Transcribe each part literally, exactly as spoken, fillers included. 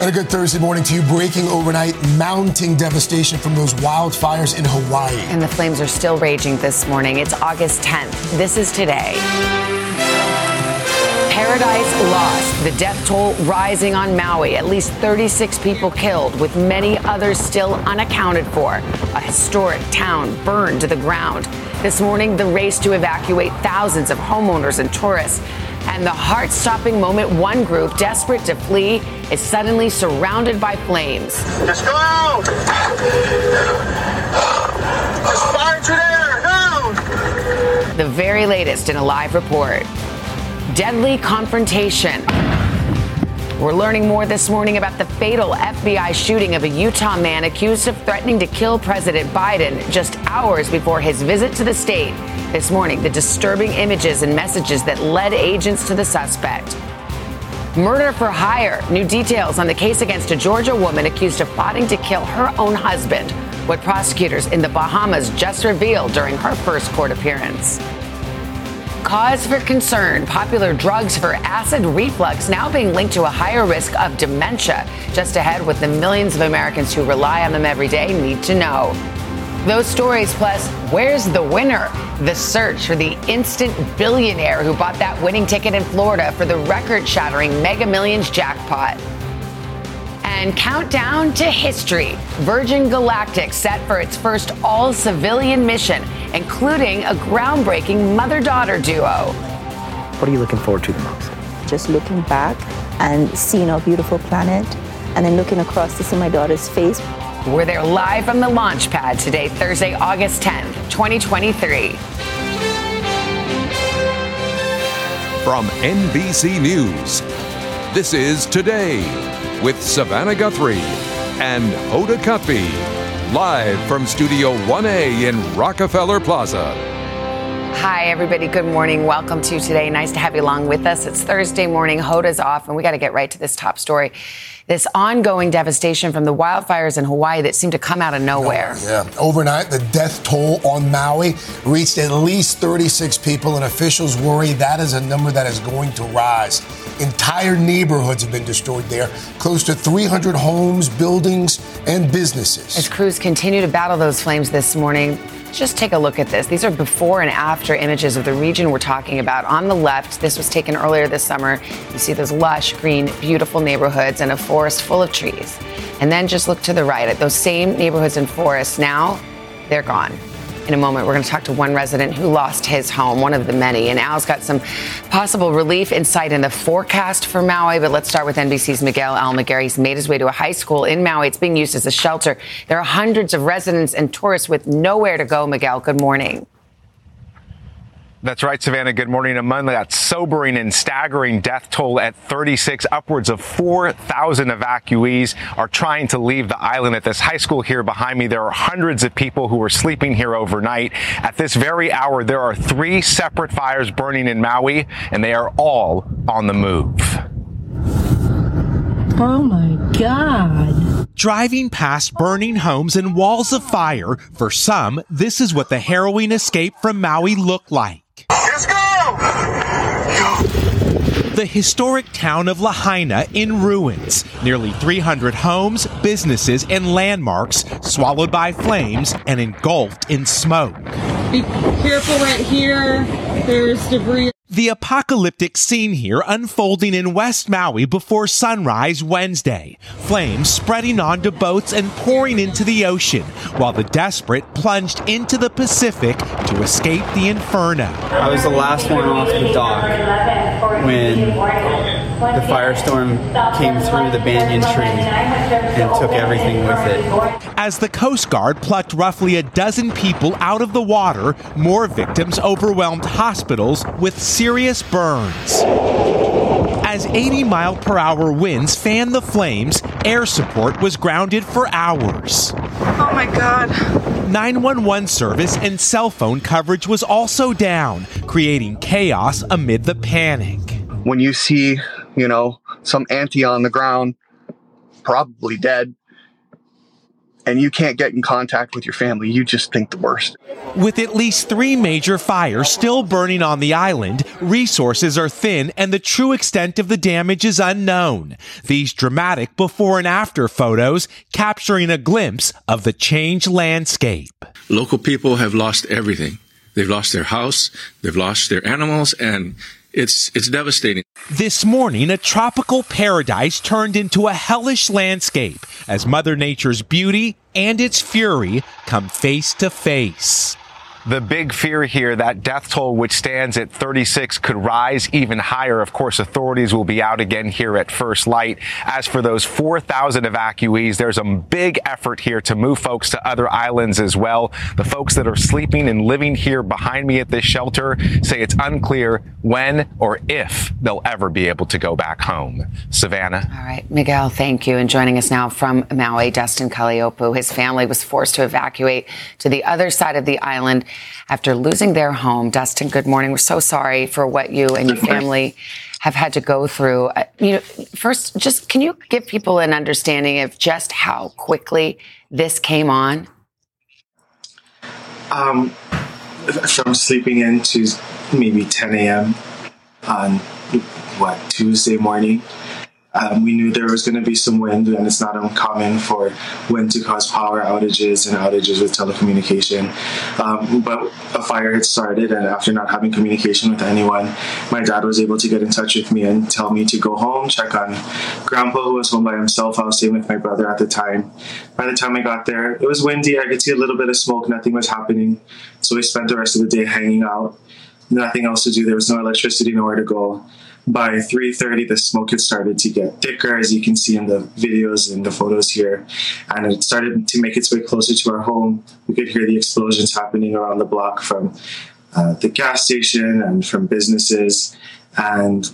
And a good Thursday morning to you. Breaking overnight, mounting devastation from those wildfires in Hawaii. And the flames are still raging this morning. It's August tenth. This is today. Paradise lost. The death toll rising on Maui. At least thirty-six people killed, with many others still unaccounted for. A historic town burned to the ground. This morning, the race to evacuate thousands of homeowners and tourists. And the heart-stopping moment one group desperate to flee is suddenly surrounded by flames. Just go out! Just fire through there! No! The very latest in a live report. Deadly confrontation. We're learning more this morning about the fatal F B I shooting of a Utah man accused of threatening to kill President Biden just hours before his visit to the state. This morning, the disturbing images and messages that led agents to the suspect. Murder for hire. New details on the case against a Georgia woman accused of plotting to kill her own husband. What prosecutors in the Bahamas just revealed during her first court appearance. Cause for concern. Popular drugs for acid reflux now being linked to a higher risk of dementia. Just ahead with the millions of Americans who rely on them every day need to know. Those stories plus, where's the winner? The search for the instant billionaire who bought that winning ticket in Florida for the record-shattering Mega Millions jackpot. And countdown to history. Virgin Galactic set for its first all-civilian mission, including a groundbreaking mother-daughter duo. What are you looking forward to the most? Just looking back and seeing our beautiful planet, and then looking across to see my daughter's face. We're there live from the launch pad today, Thursday, August tenth, twenty twenty-three. From N B C News, this is Today with Savannah Guthrie and Hoda Kotb, live from Studio one A in Rockefeller Plaza. Hi, everybody. Good morning. Welcome to Today. Nice to have you along with us. It's Thursday morning. Hoda's off, and we got to get right to this top story. This ongoing devastation from the wildfires in Hawaii that seemed to come out of nowhere. Yeah. Overnight, the death toll on Maui reached at least thirty-six people, and officials worry that is a number that is going to rise. Entire neighborhoods have been destroyed there, close to three hundred homes, buildings, and businesses. As crews continue to battle those flames this morning, just take a look at this. These are before and after images of the region we're talking about. On the left, this was taken earlier this summer. You see those lush, green, beautiful neighborhoods and a forest full of trees. And then just look to the right at those same neighborhoods and forests. Now, they're gone. In a moment, we're going to talk to one resident who lost his home, one of the many. And Al's got some possible relief insight in the forecast for Maui. But let's start with N B C's Miguel Almaguer. He's made his way to a high school in Maui. It's being used as a shelter. There are hundreds of residents and tourists with nowhere to go. Miguel, good morning. That's right, Savannah. Good morning. Among that sobering and staggering death toll at thirty-six, upwards of four thousand evacuees are trying to leave the island. At this high school here behind me, there are hundreds of people who were sleeping here overnight. At this very hour, there are three separate fires burning in Maui, and they are all on the move. Oh, my God. Driving past burning homes and walls of fire, for some, this is what the harrowing escape from Maui looked like. Let's go! The historic town of Lahaina in ruins. Nearly three hundred homes, businesses, and landmarks swallowed by flames and engulfed in smoke. Be careful right here. There's debris. The apocalyptic scene here unfolding in West Maui before sunrise Wednesday. Flames spreading onto boats and pouring into the ocean, while the desperate plunged into the Pacific to escape the inferno. I was the last one off the dock when the firestorm came through the banyan tree and took everything with it. As the Coast Guard plucked roughly a dozen people out of the water, more victims overwhelmed hospitals with serious burns. As eighty mile per hour winds fanned the flames, air support was grounded for hours. Oh my God. nine one one service and cell phone coverage was also down, creating chaos amid the panic. When you see, you know, some auntie on the ground, probably dead, and you can't get in contact with your family, you just think the worst. With at least three major fires still burning on the island, resources are thin and the true extent of the damage is unknown. These dramatic before and after photos capturing a glimpse of the changed landscape. Local people have lost everything. They've lost their house, they've lost their animals, and It's it's devastating. This morning, a tropical paradise turned into a hellish landscape as Mother Nature's beauty and its fury come face to face. The big fear here, that death toll, which stands at thirty-six, could rise even higher. Of course, authorities will be out again here at first light. As for those four thousand evacuees, there's a big effort here to move folks to other islands as well. The folks that are sleeping and living here behind me at this shelter say it's unclear when or if they'll ever be able to go back home. Savannah. All right, Miguel, thank you. And joining us now from Maui, Dustin Kaleiopu. His family was forced to evacuate to the other side of the island after losing their home. Dustin, good morning. We're so sorry for what you and your family have had to go through. Uh, you know, first, just can you give people an understanding of just how quickly this came on? Um, from sleeping in to maybe ten a.m. on, what, Tuesday morning, um, we knew there was going to be some wind, and it's not uncommon for wind to cause power outages and outages with telecommunication. Um, but a fire had started, and after not having communication with anyone, my dad was able to get in touch with me and tell me to go home, check on Grandpa, who was home by himself. I was staying with my brother at the time. By the time I got there, it was windy. I could see a little bit of smoke. Nothing was happening. So we spent the rest of the day hanging out. Nothing else to do. There was no electricity, nowhere to go. By three thirty, the smoke had started to get thicker, as you can see in the videos and the photos here. And it started to make its way closer to our home. We could hear the explosions happening around the block from uh, the gas station and from businesses. And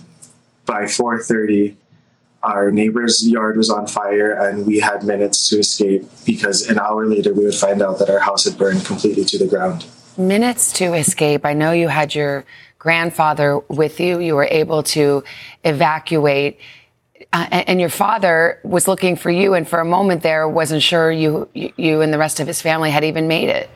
by four thirty, our neighbor's yard was on fire, and we had minutes to escape, because an hour later, we would find out that our house had burned completely to the ground. Minutes to escape. I know you had your grandfather with you. You were able to evacuate, uh, and your father was looking for you. And for a moment there, wasn't sure you, you and the rest of his family had even made it.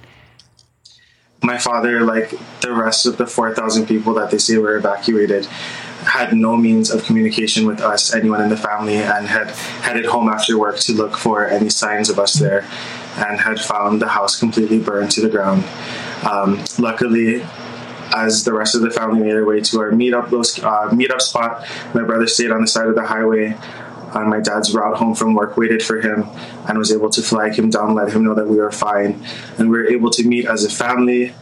My father, like the rest of the four thousand people that they say were evacuated, had no means of communication with us, anyone in the family, and had headed home after work to look for any signs of us there, and had found the house completely burned to the ground. Um, luckily, as the rest of the family made their way to our meetup, uh, meetup spot, my brother stayed on the side of the highway. On my dad's route home from work, waited for him and was able to flag him down, let him know that we were fine. And we were able to meet as a family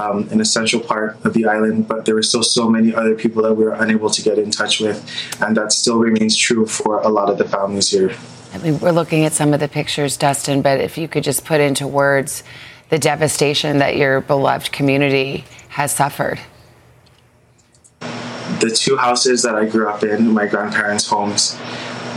um, in a central part of the island, but there were still so many other people that we were unable to get in touch with. And that still remains true for a lot of the families here. I mean, we're looking at some of the pictures, Dustin, but if you could just put into words the devastation that your beloved community has suffered. The two houses that I grew up in, my grandparents' homes,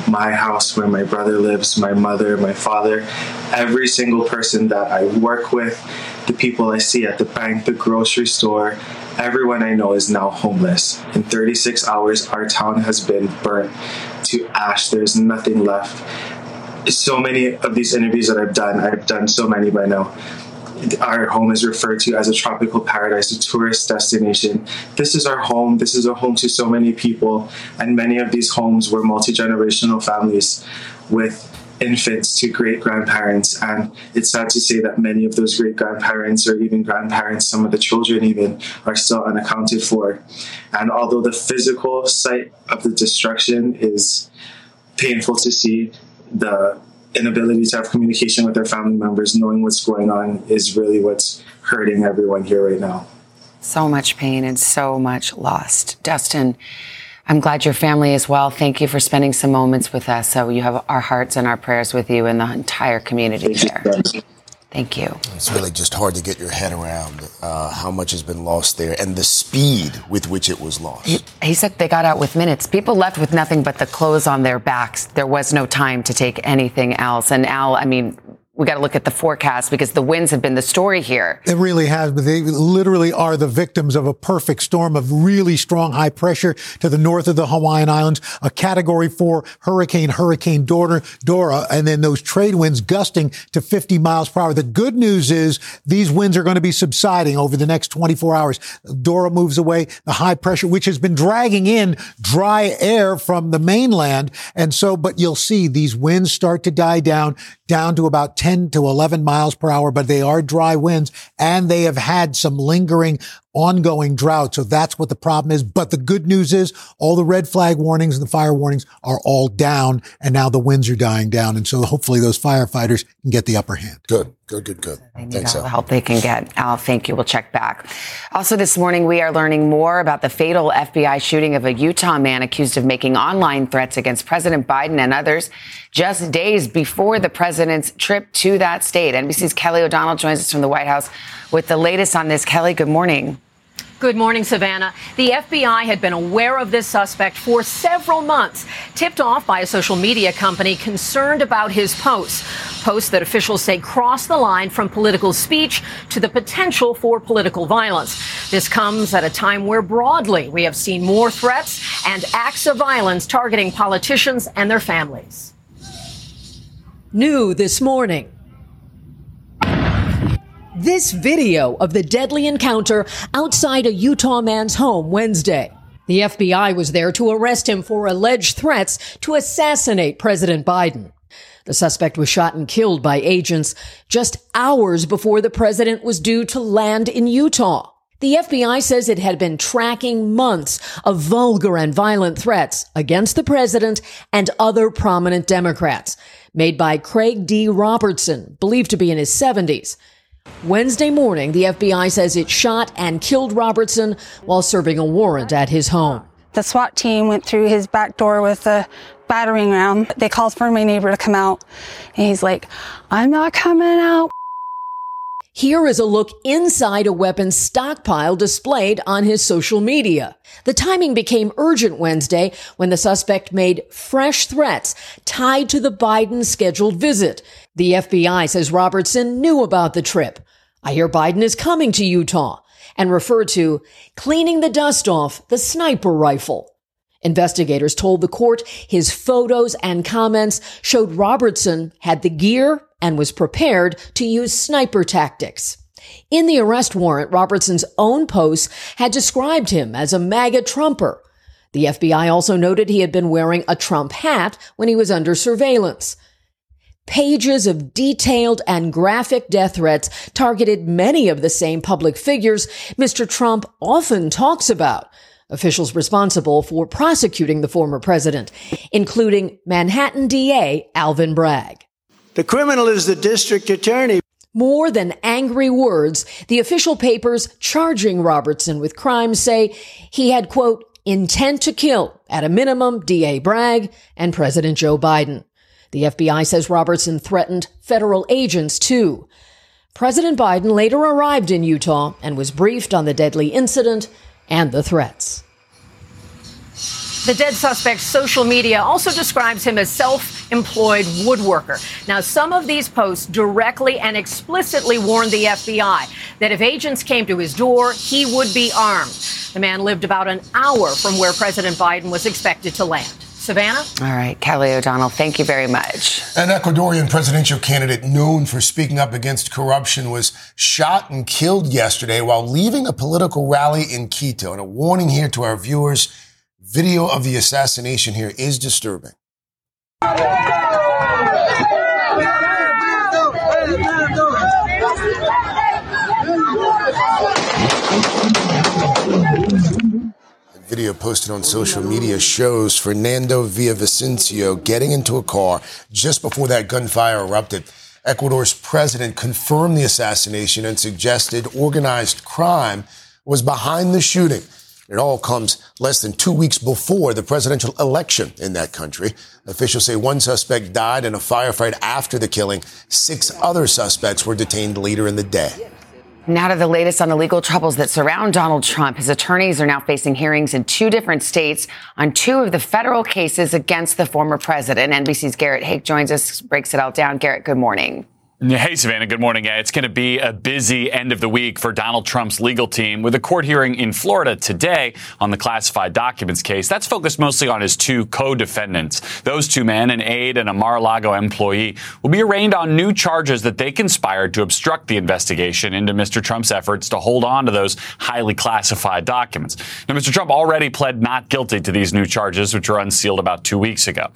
my house where my brother lives, my mother, my father, every single person that I work with, the people I see at the bank, the grocery store, everyone I know is now homeless. In thirty-six hours, our town has been burnt to ash. There's nothing left. So many of these interviews that I've done, I've done so many by now, our home is referred to as a tropical paradise, a tourist destination. This is our home. This is a home to so many people. And many of these homes were multi-generational families with infants to great-grandparents. And it's sad to say that many of those great-grandparents or even grandparents, some of the children even, are still unaccounted for. And although the physical sight of the destruction is painful to see, the inability to have communication with their family members, knowing what's going on, is really what's hurting everyone here right now. So much pain and so much lost. Dustin, I'm glad your family is well. Thank you for spending some moments with us. So you have our hearts and our prayers with you and the entire community there. Thank you. It's really just hard to get your head around uh, how much has been lost there and the speed with which it was lost. He, he said they got out with minutes. People left with nothing but the clothes on their backs. There was no time to take anything else. And Al, I mean, we got to look at the forecast because the winds have been the story here. It really has, but they literally are the victims of a perfect storm of really strong high pressure to the north of the Hawaiian Islands, a Category four hurricane, Hurricane Dora, Dora, and then those trade winds gusting to fifty miles per hour. The good news is these winds are going to be subsiding over the next twenty-four hours. Dora moves away, the high pressure, which has been dragging in dry air from the mainland. And so, but you'll see these winds start to die down, down to about ten to eleven miles per hour, but they are dry winds and they have had some lingering ongoing drought. So that's what the problem is. But the good news is all the red flag warnings and the fire warnings are all down. And now the winds are dying down. And so hopefully those firefighters can get the upper hand. Good, good, good, good. So they need Thanks, all Al. The help they can get. Al, thank you. We'll check back. Also this morning, we are learning more about the fatal F B I shooting of a Utah man accused of making online threats against President Biden and others just days before the president's trip to that state. N B C's Kelly O'Donnell joins us from the White House with the latest on this. Kelly, good morning. Good morning, Savannah. The F B I had been aware of this suspect for several months, tipped off by a social media company concerned about his posts, posts that officials say cross the line from political speech to the potential for political violence. This comes at a time where broadly we have seen more threats and acts of violence targeting politicians and their families. New this morning. This video of the deadly encounter outside a Utah man's home Wednesday. The F B I was there to arrest him for alleged threats to assassinate President Biden. The suspect was shot and killed by agents just hours before the president was due to land in Utah. The F B I says it had been tracking months of vulgar and violent threats against the president and other prominent Democrats, made by Craig D. Robertson, believed to be in his seventies. Wednesday morning, the F B I says it shot and killed Robertson while serving a warrant at his home. The SWAT team went through his back door with a battering ram. They called for my neighbor to come out, and he's like, I'm not coming out. Here is a look inside a weapons stockpile displayed on his social media. The timing became urgent Wednesday when the suspect made fresh threats tied to the Biden scheduled visit. The F B I says Robertson knew about the trip. I hear Biden is coming to Utah, and referred to cleaning the dust off the sniper rifle. Investigators told the court his photos and comments showed Robertson had the gear and was prepared to use sniper tactics. In the arrest warrant, Robertson's own posts had described him as a MAGA Trumper. The F B I also noted he had been wearing a Trump hat when he was under surveillance. Pages of detailed and graphic death threats targeted many of the same public figures Mister Trump often talks about. Officials responsible for prosecuting the former president, including Manhattan D A Alvin Bragg. The criminal is the district attorney. More than angry words, the official papers charging Robertson with crimes say he had, quote, intent to kill, at a minimum, D A Bragg and President Joe Biden. The F B I says Robertson threatened federal agents, too. President Biden later arrived in Utah and was briefed on the deadly incident and the threats. The dead suspect's social media also describes him as self-employed woodworker. Now, some of these posts directly and explicitly warned the F B I that if agents came to his door, he would be armed. The man lived about an hour from where President Biden was expected to land. Savannah? All right, Kelly O'Donnell, thank you very much. An Ecuadorian presidential candidate known for speaking up against corruption was shot and killed yesterday while leaving a political rally in Quito. And a warning here to our viewers, video of the assassination here is disturbing. Video posted on social media shows Fernando Villavicencio getting into a car just before that gunfire erupted. Ecuador's president confirmed the assassination and suggested organized crime was behind the shooting. It all comes less than two weeks before the presidential election in that country. Officials say one suspect died in a firefight after the killing. Six other suspects were detained later in the day. Now to the latest on the legal troubles that surround Donald Trump. His attorneys are now facing hearings in two different states on two of the federal cases against the former president. N B C's Garrett Haake joins us, breaks it all down. Garrett, good morning. Hey, Savannah. Good morning. It's going to be a busy end of the week for Donald Trump's legal team with a court hearing in Florida today on the classified documents case. That's focused mostly on his two co-defendants. Those two men, an aide and a Mar-a-Lago employee, will be arraigned on new charges that they conspired to obstruct the investigation into Mister Trump's efforts to hold on to those highly classified documents. Now, Mister Trump already pled not guilty to these new charges, which were unsealed about two weeks ago.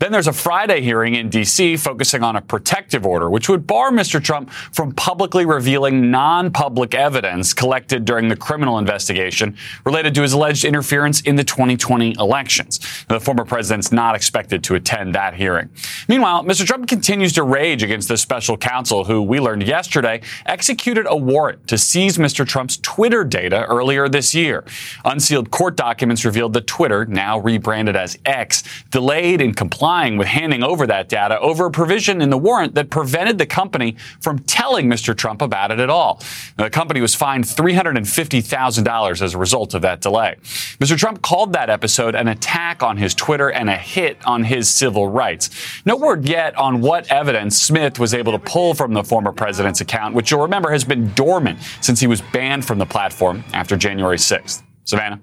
Then there's a Friday hearing in D C focusing on a protective order, which would bar Mister Trump from publicly revealing non-public evidence collected during the criminal investigation related to his alleged interference in the twenty twenty elections. Now, the former president's not expected to attend that hearing. Meanwhile, Mister Trump continues to rage against the special counsel who, we learned yesterday, executed a warrant to seize Mister Trump's Twitter data earlier this year. Unsealed court documents revealed that Twitter, now rebranded as X, delayed in complying with handing over that data over a provision in the warrant that prevented the company from telling Mister Trump about it at all. Now, the company was fined three hundred fifty thousand dollars as a result of that delay. Mister Trump called that episode an attack on his Twitter and a hit on his civil rights. No word yet on what evidence Smith was able to pull from the former president's account, which you'll remember has been dormant since he was banned from the platform after January sixth. Savannah.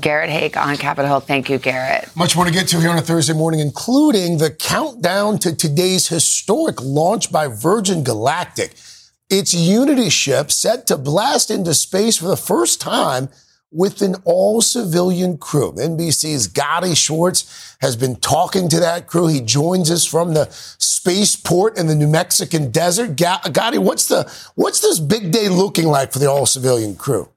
Garrett Haake on Capitol Hill. Thank you, Garrett. Much more to get to here on a Thursday morning, including the countdown to today's historic launch by Virgin Galactic. Its Unity ship set to blast into space for the first time with an all-civilian crew. N B C's Gadi Schwartz has been talking to that crew. He joins us from the spaceport in the New Mexican desert. Gadi, what's the what's this big day looking like for the all-civilian crew?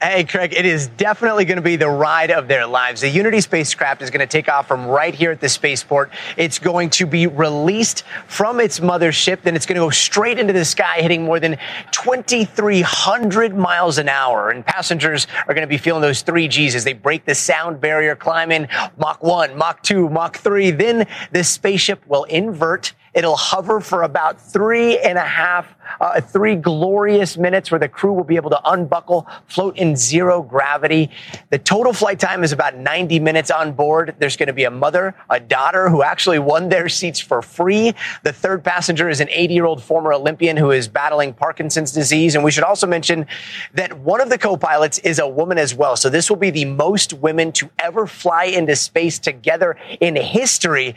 Hey, Craig, it is definitely going to be the ride of their lives. The Unity spacecraft is going to take off from right here at the spaceport. It's going to be released from its mothership. Then it's going to go straight into the sky, hitting more than twenty-three hundred miles an hour. And passengers are going to be feeling those three Gs as they break the sound barrier, climb in Mach one, Mach two, Mach three. Then this spaceship will invert. It'll hover for about three and a half, uh, three glorious minutes where the crew will be able to unbuckle, float in zero gravity. The total flight time is about ninety minutes on board. There's going to be a mother, a daughter who actually won their seats for free. The third passenger is an eighty-year-old former Olympian who is battling Parkinson's disease. And we should also mention that one of the co-pilots is a woman as well. So this will be the most women to ever fly into space together in history.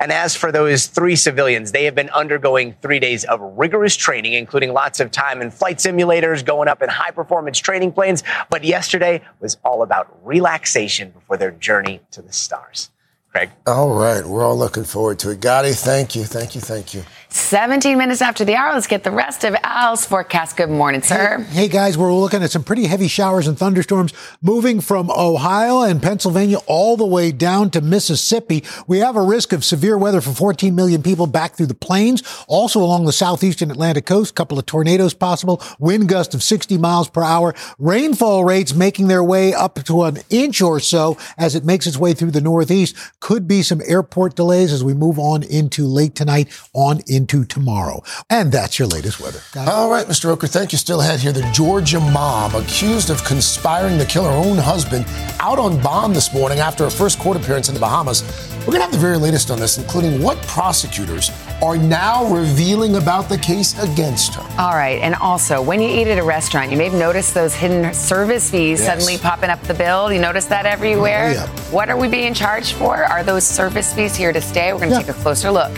And as for those three civilians, they have been undergoing three days of rigorous training, including lots of time in flight simulators, going up in high-performance training planes. But yesterday was all about relaxation before their journey to the stars. Craig. All right. We're all looking forward to it. Gotti, thank you. Thank you. Thank you. seventeen minutes after the hour, let's get the rest of Al's forecast. Good morning, sir. Hey, hey, guys, we're looking at some pretty heavy showers and thunderstorms moving from Ohio and Pennsylvania all the way down to Mississippi. We have a risk of severe weather for fourteen million people back through the plains. Also along the southeastern Atlantic coast, a couple of tornadoes possible, wind gust of sixty miles per hour, rainfall rates making their way up to an inch or so as it makes its way through the northeast. Could be some airport delays as we move on into late tonight, on into tomorrow. And that's your latest weather. All right, Mister Roker, thank you. Still ahead here, the Georgia mom accused of conspiring to kill her own husband out on bond this morning after her first court appearance in the Bahamas. We're going to have the very latest on this, including what prosecutors are now revealing about the case against her. All right. And also, when you eat at a restaurant, you may have noticed those hidden service fees yes. suddenly popping up the bill. You notice that everywhere. Oh, yeah. What are we being charged for? Are those service fees here to stay? We're going to yeah. take a closer look.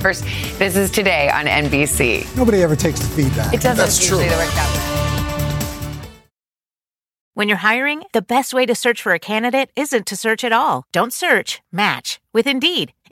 First, this is Today on N B C. Nobody ever takes the feedback. It doesn't That's usually true. Work that way. When you're hiring, the best way to search for a candidate isn't to search at all. Don't search. Match with Indeed.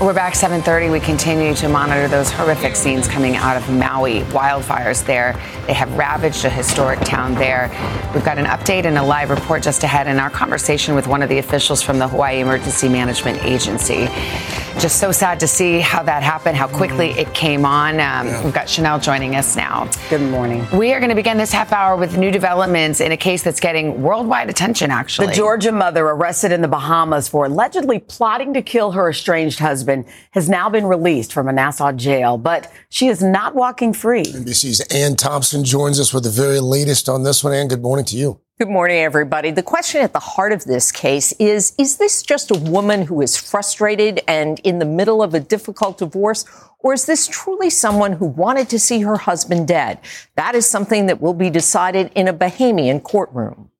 We're back, seven thirty. We continue to monitor those horrific scenes coming out of Maui. Wildfires there. They have ravaged a historic town there. We've got an update and a live report just ahead in our conversation with one of the officials from the Hawaii Emergency Management Agency. Just so sad to see how that happened, how quickly it came on. Um, yeah. We've got Chanel joining us now. Good morning. We are going to begin this half hour with new developments in a case that's getting worldwide attention, actually. The Georgia mother arrested in the Bahamas for allegedly plotting to kill her estranged husband has now been released from a Nassau jail, but she is not walking free. N B C's Ann Thompson joins us with the very latest on this one. Ann, good morning to you. Good morning, everybody. The question at the heart of this case is, is this just a woman who is frustrated and in the middle of a difficult divorce? Or is this truly someone who wanted to see her husband dead? That is something that will be decided in a Bahamian courtroom.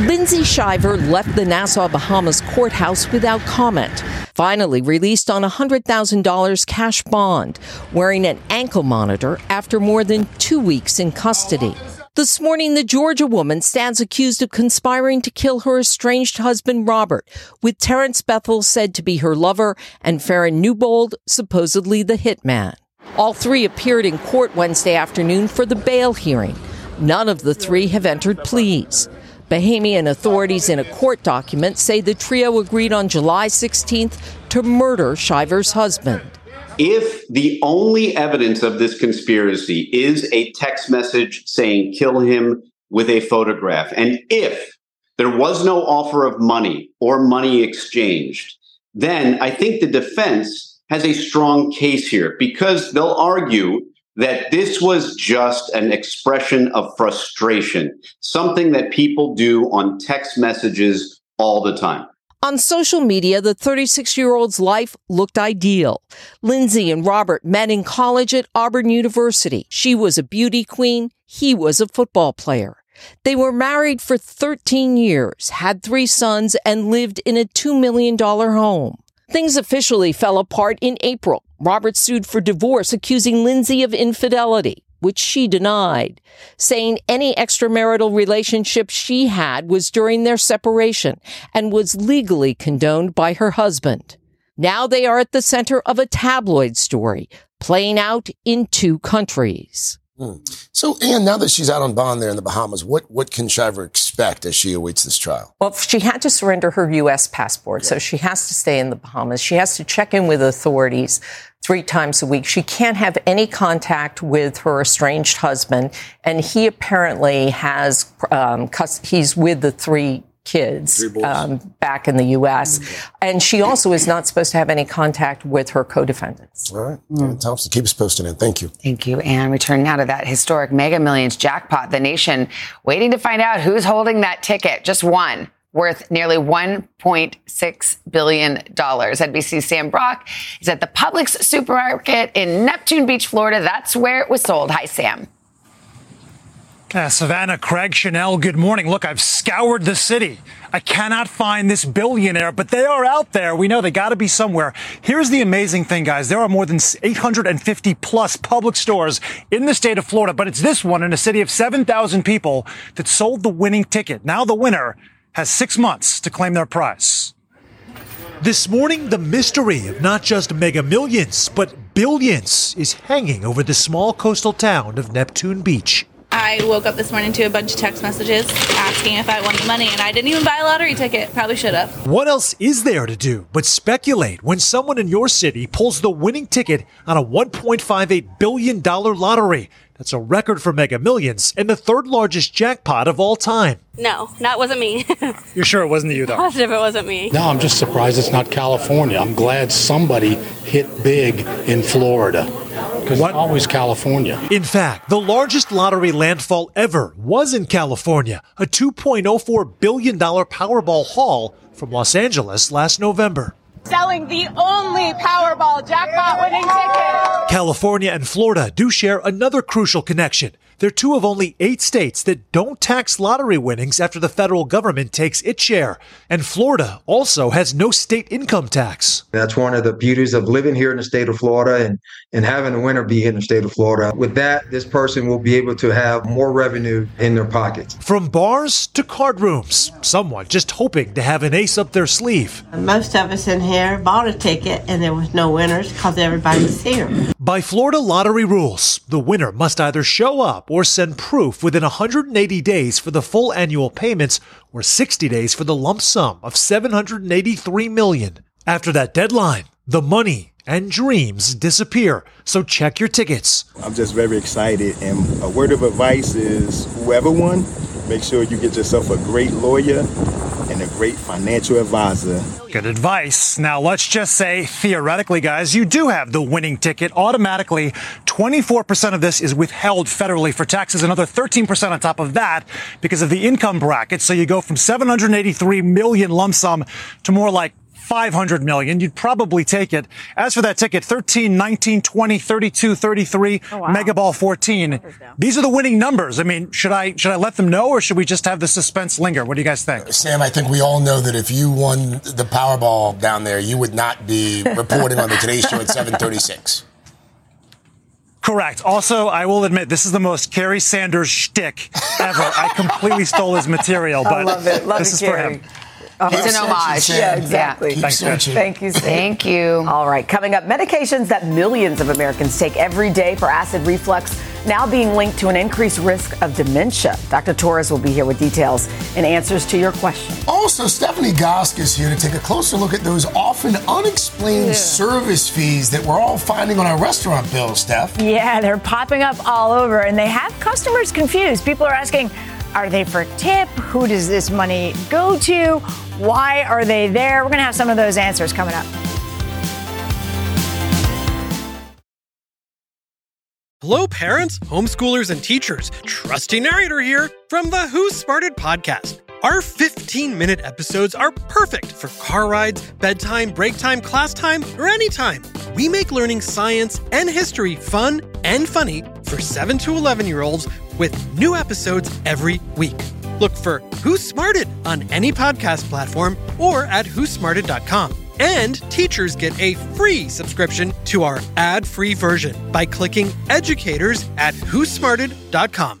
Lindsay Shiver left the Nassau, Bahamas courthouse without comment, finally released on a one hundred thousand dollars cash bond, wearing an ankle monitor after more than two weeks in custody. This morning, the Georgia woman stands accused of conspiring to kill her estranged husband, Robert, with Terrence Bethel said to be her lover and Farron Newbold, supposedly the hitman. All three appeared in court Wednesday afternoon for the bail hearing. None of the three have entered pleas. Bahamian authorities in a court document say the trio agreed on July sixteenth to murder Shiver's husband. If the only evidence of this conspiracy is a text message saying kill him with a photograph, and if there was no offer of money or money exchanged, then I think the defense has a strong case here because they'll argue that this was just an expression of frustration, something that people do on text messages all the time. On social media, the thirty-six-year-old's life looked ideal. Lindsay and Robert met in college at Auburn University. She was a beauty queen. He was a football player. They were married for thirteen years, had three sons, and lived in a two million dollars home. Things officially fell apart in April. Robert sued for divorce, accusing Lindsay of infidelity, which she denied, saying any extramarital relationship she had was during their separation and was legally condoned by her husband. Now they are at the center of a tabloid story playing out in two countries. Mm. So, Ann, now that she's out on bond there in the Bahamas, what, what can Shiver expect as she awaits this trial? Well, she had to surrender her U S passport, yeah. So she has to stay in the Bahamas. She has to check in with authorities three times a week. She can't have any contact with her estranged husband, and he apparently has, um, he's with the three kids um, back in the U S Mm-hmm. And she also is not supposed to have any contact with her co-defendants. All right. Mm. Ann Thompson, keep us posted in. Thank you. Thank you. And we turn now to that historic Mega Millions jackpot. The nation waiting to find out who's holding that ticket. Just one. Worth nearly one point six billion dollars. N B C's Sam Brock is at the Publix supermarket in Neptune Beach, Florida. That's where it was sold. Hi, Sam. Uh, Savannah, Craig, Chanel, good morning. Look, I've scoured the city. I cannot find this billionaire, but they are out there. We know they got to be somewhere. Here's the amazing thing, guys. There are more than eight hundred fifty plus public stores in the state of Florida, but it's this one in a city of seven thousand people that sold the winning ticket. Now the winner has six months to claim their prize. This morning, the mystery of not just Mega Millions, but billions is hanging over the small coastal town of Neptune Beach. I woke up this morning to a bunch of text messages asking if I won the money, and I didn't even buy a lottery ticket. Probably should have. What else is there to do but speculate when someone in your city pulls the winning ticket on a one point five eight billion dollars lottery? That's a record for Mega Millions and the third largest jackpot of all time. No, that wasn't me. You're sure it wasn't you, though? Positive it wasn't me. No, I'm just surprised it's not California. I'm glad somebody hit big in Florida. Because it's always California. In fact, the largest lottery landfall ever was in California, a two point oh four billion dollars Powerball haul from Los Angeles last November. Selling the only Powerball jackpot winning ticket. California and Florida do share another crucial connection. They're two of only eight states that don't tax lottery winnings after the federal government takes its share. And Florida also has no state income tax. That's one of the beauties of living here in the state of Florida and, and having a winner be in the state of Florida. With that, this person will be able to have more revenue in their pockets. From bars to card rooms, someone just hoping to have an ace up their sleeve. Most of us in here bought a ticket and there was no winners because everybody was here. By Florida lottery rules, the winner must either show up or send proof within one hundred eighty days for the full annual payments or sixty days for the lump sum of seven hundred eighty-three million dollars. After that deadline, the money and dreams disappear, so check your tickets. I'm just very excited, and a word of advice is whoever won, make sure you get yourself a great lawyer and a great financial advisor. Good advice. Now, let's just say, theoretically, guys, you do have the winning ticket. Automatically, twenty-four percent of this is withheld federally for taxes, another thirteen percent on top of that because of the income bracket. So you go from seven hundred eighty-three million dollars lump sum to more like five hundred million dollars. You'd probably take it. As for that ticket, thirteen, nineteen, twenty, thirty-two, thirty-three, oh, wow. Mega Ball fourteen. These are the winning numbers. I mean, should I should I let them know, or should we just have the suspense linger? What do you guys think? Sam, I think we all know that if you won the Powerball down there, you would not be reporting on the Today Show at seven thirty-six. Correct. Also, I will admit, this is the most Kerry Sanders shtick ever. I completely stole his material, but love it. Love this it, is Kerry. For him. It's an homage. Yeah, exactly. Thanks, Thank you, Steve. Thank you. All right. Coming up, medications that millions of Americans take every day for acid reflux now being linked to an increased risk of dementia. Doctor Torres will be here with details and answers to your question. Also, Stephanie Gosk is here to take a closer look at those often unexplained yeah. service fees that we're all finding on our restaurant bills, Steph. Yeah, they're popping up all over, and they have customers confused. People are asking, are they for tip? Who does this money go to? Why are they there? We're going to have some of those answers coming up. Hello, parents, homeschoolers, and teachers. Trusty narrator here from the Who Smarted podcast. Our fifteen-minute episodes are perfect for car rides, bedtime, break time, class time, or any time. We make learning science and history fun and funny for seven to eleven-year-olds with new episodes every week. Look for Who Smarted on any podcast platform or at who smarted dot com. And teachers get a free subscription to our ad-free version by clicking educators at who smarted dot com.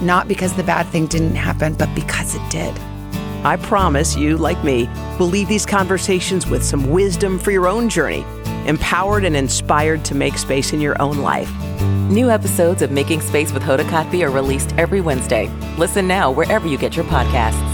not because the bad thing didn't happen, but because it did. I promise you, like me, will leave these conversations with some wisdom for your own journey, empowered and inspired to make space in your own life. New episodes of Making Space with Hoda Kotb are released every Wednesday. Listen now wherever you get your podcasts.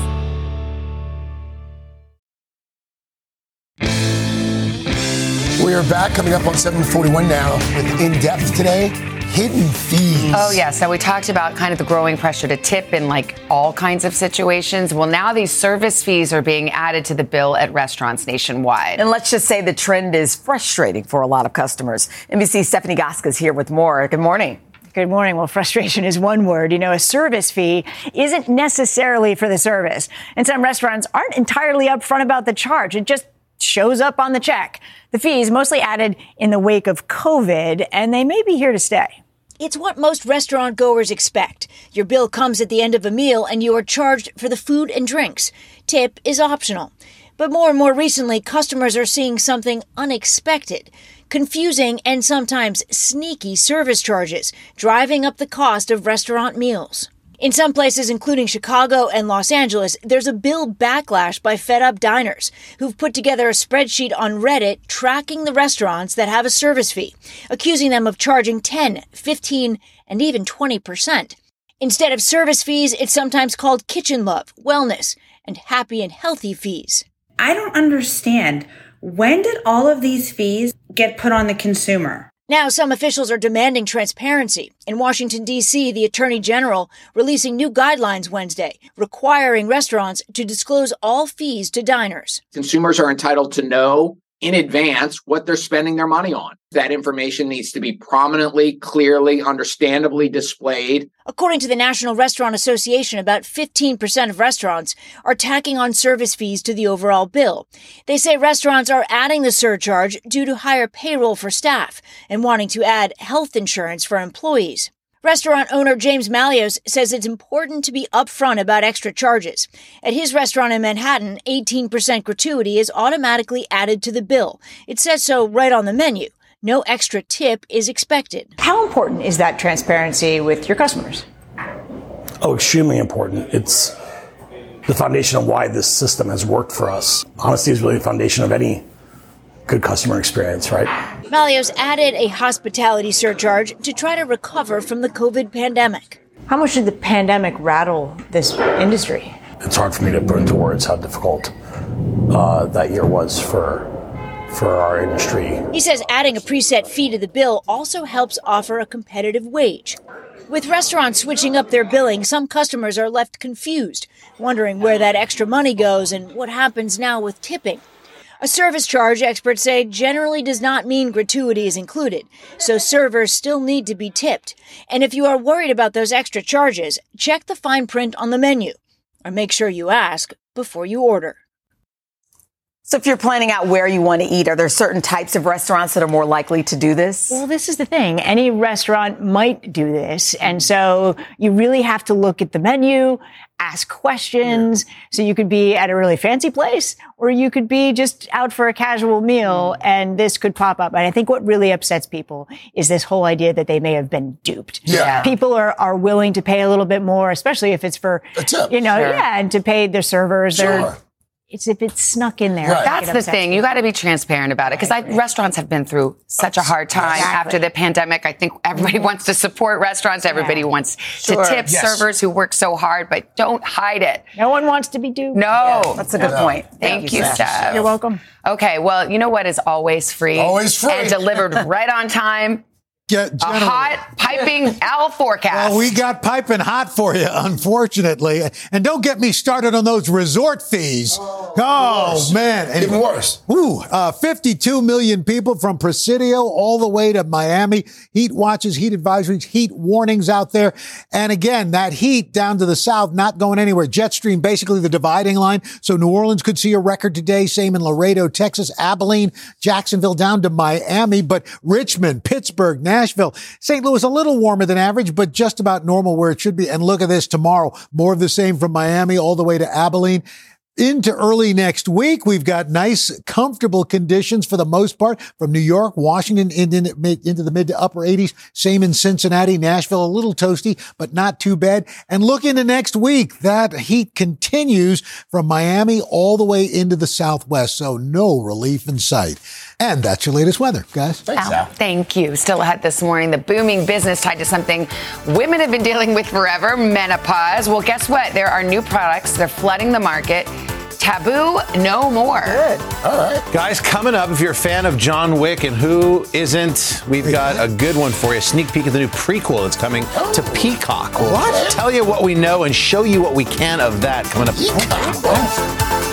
We are back, coming up on seven forty-one now with In Depth today. Hidden fees. Oh, yeah. So we talked about kind of the growing pressure to tip in like all kinds of situations. Well, now these service fees are being added to the bill at restaurants nationwide. And let's just say the trend is frustrating for a lot of customers. N B C's Stephanie Gosk is here with more. Good morning. Good morning. Well, frustration is one word. You know, a service fee isn't necessarily for the service. And some restaurants aren't entirely upfront about the charge. It just shows up on the check. The fee is mostly added in the wake of COVID, and they may be here to stay. It's what most restaurant goers expect. Your bill comes at the end of a meal, and you are charged for the food and drinks. Tip is optional. But more and more recently, customers are seeing something unexpected. Confusing and sometimes sneaky service charges, driving up the cost of restaurant meals. In some places, including Chicago and Los Angeles, there's a bill backlash by fed-up diners who've put together a spreadsheet on Reddit tracking the restaurants that have a service fee, accusing them of charging ten, fifteen, and even twenty percent. Instead of service fees, it's sometimes called kitchen love, wellness, and happy and healthy fees. I don't understand. When did all of these fees get put on the consumer? Now some officials are demanding transparency. In Washington, D C, the Attorney General releasing new guidelines Wednesday, requiring restaurants to disclose all fees to diners. Consumers are entitled to know in advance what they're spending their money on. That information needs to be prominently, clearly, understandably displayed. According to the National Restaurant Association, about fifteen percent of restaurants are tacking on service fees to the overall bill. They say restaurants are adding the surcharge due to higher payroll for staff and wanting to add health insurance for employees. Restaurant owner James Malios says it's important to be upfront about extra charges. At his restaurant in Manhattan, eighteen percent gratuity is automatically added to the bill. It says so right on the menu. No extra tip is expected. How important is that transparency with your customers? Oh, extremely important. It's the foundation of why this system has worked for us. Honesty is really the foundation of any good customer experience, right? Malios added a hospitality surcharge to try to recover from the COVID pandemic. How much did the pandemic rattle this industry? It's hard for me to put into words how difficult uh, that year was for for our industry. He says adding a preset fee to the bill also helps offer a competitive wage. With restaurants switching up their billing, some customers are left confused, wondering where that extra money goes and what happens now with tipping. A service charge, experts say, generally does not mean gratuity is included, so servers still need to be tipped. And if you are worried about those extra charges, check the fine print on the menu, or make sure you ask before you order. So if you're planning out where you want to eat, are there certain types of restaurants that are more likely to do this? Well, this is the thing. Any restaurant might do this. And so you really have to look at the menu, ask questions. Yeah. So you could be at a really fancy place or you could be just out for a casual meal and this could pop up. And I think what really upsets people is this whole idea that they may have been duped. Yeah. People are, are willing to pay a little bit more, especially if it's for, you know, sure. yeah, and to pay their servers. Sure. Their, It's if it's snuck in there. Right. That's the thing. You got to be transparent about it because right, right. restaurants have been through such a hard time exactly. after the pandemic. I think everybody wants to support restaurants. Everybody yeah. wants sure. to tip yes. servers who work so hard, but don't hide it. No one wants to be duped. No. Yeah. That's a good no. point. Thank, Thank you, you Steph. Steph. You're welcome. Okay. Well, you know what is always free? Always free. And delivered right on time. Get a hot piping owl forecast. Well, we got piping hot for you, unfortunately. And don't get me started on those resort fees. Oh, oh man. And, even worse. Ooh, uh, fifty-two million people from Presidio all the way to Miami. Heat watches, heat advisories, heat warnings out there. And again, that heat down to the south, not going anywhere. Jet stream, basically the dividing line. So New Orleans could see a record today. Same in Laredo, Texas, Abilene, Jacksonville down to Miami. But Richmond, Pittsburgh, Nashville, Saint Louis, a little warmer than average, but just about normal where it should be. And look at this tomorrow. More of the same from Miami all the way to Abilene. Into early next week, we've got nice, comfortable conditions for the most part from New York, Washington, into the mid to upper eighties. Same in Cincinnati, Nashville, a little toasty, but not too bad. And look into next week. That heat continues from Miami all the way into the Southwest. So no relief in sight. And that's your latest weather, guys. Thanks, Al. Thank you. Still ahead this morning, the booming business tied to something women have been dealing with forever, menopause. Well, guess what? There are new products. They're flooding the market. Taboo no more. Good. All right. Guys, coming up, if you're a fan of John Wick and who isn't, we've got a good one for you. A sneak peek of the new prequel that's coming oh. to Peacock. What? We'll tell you what we know and show you what we can of that coming up. Peacock.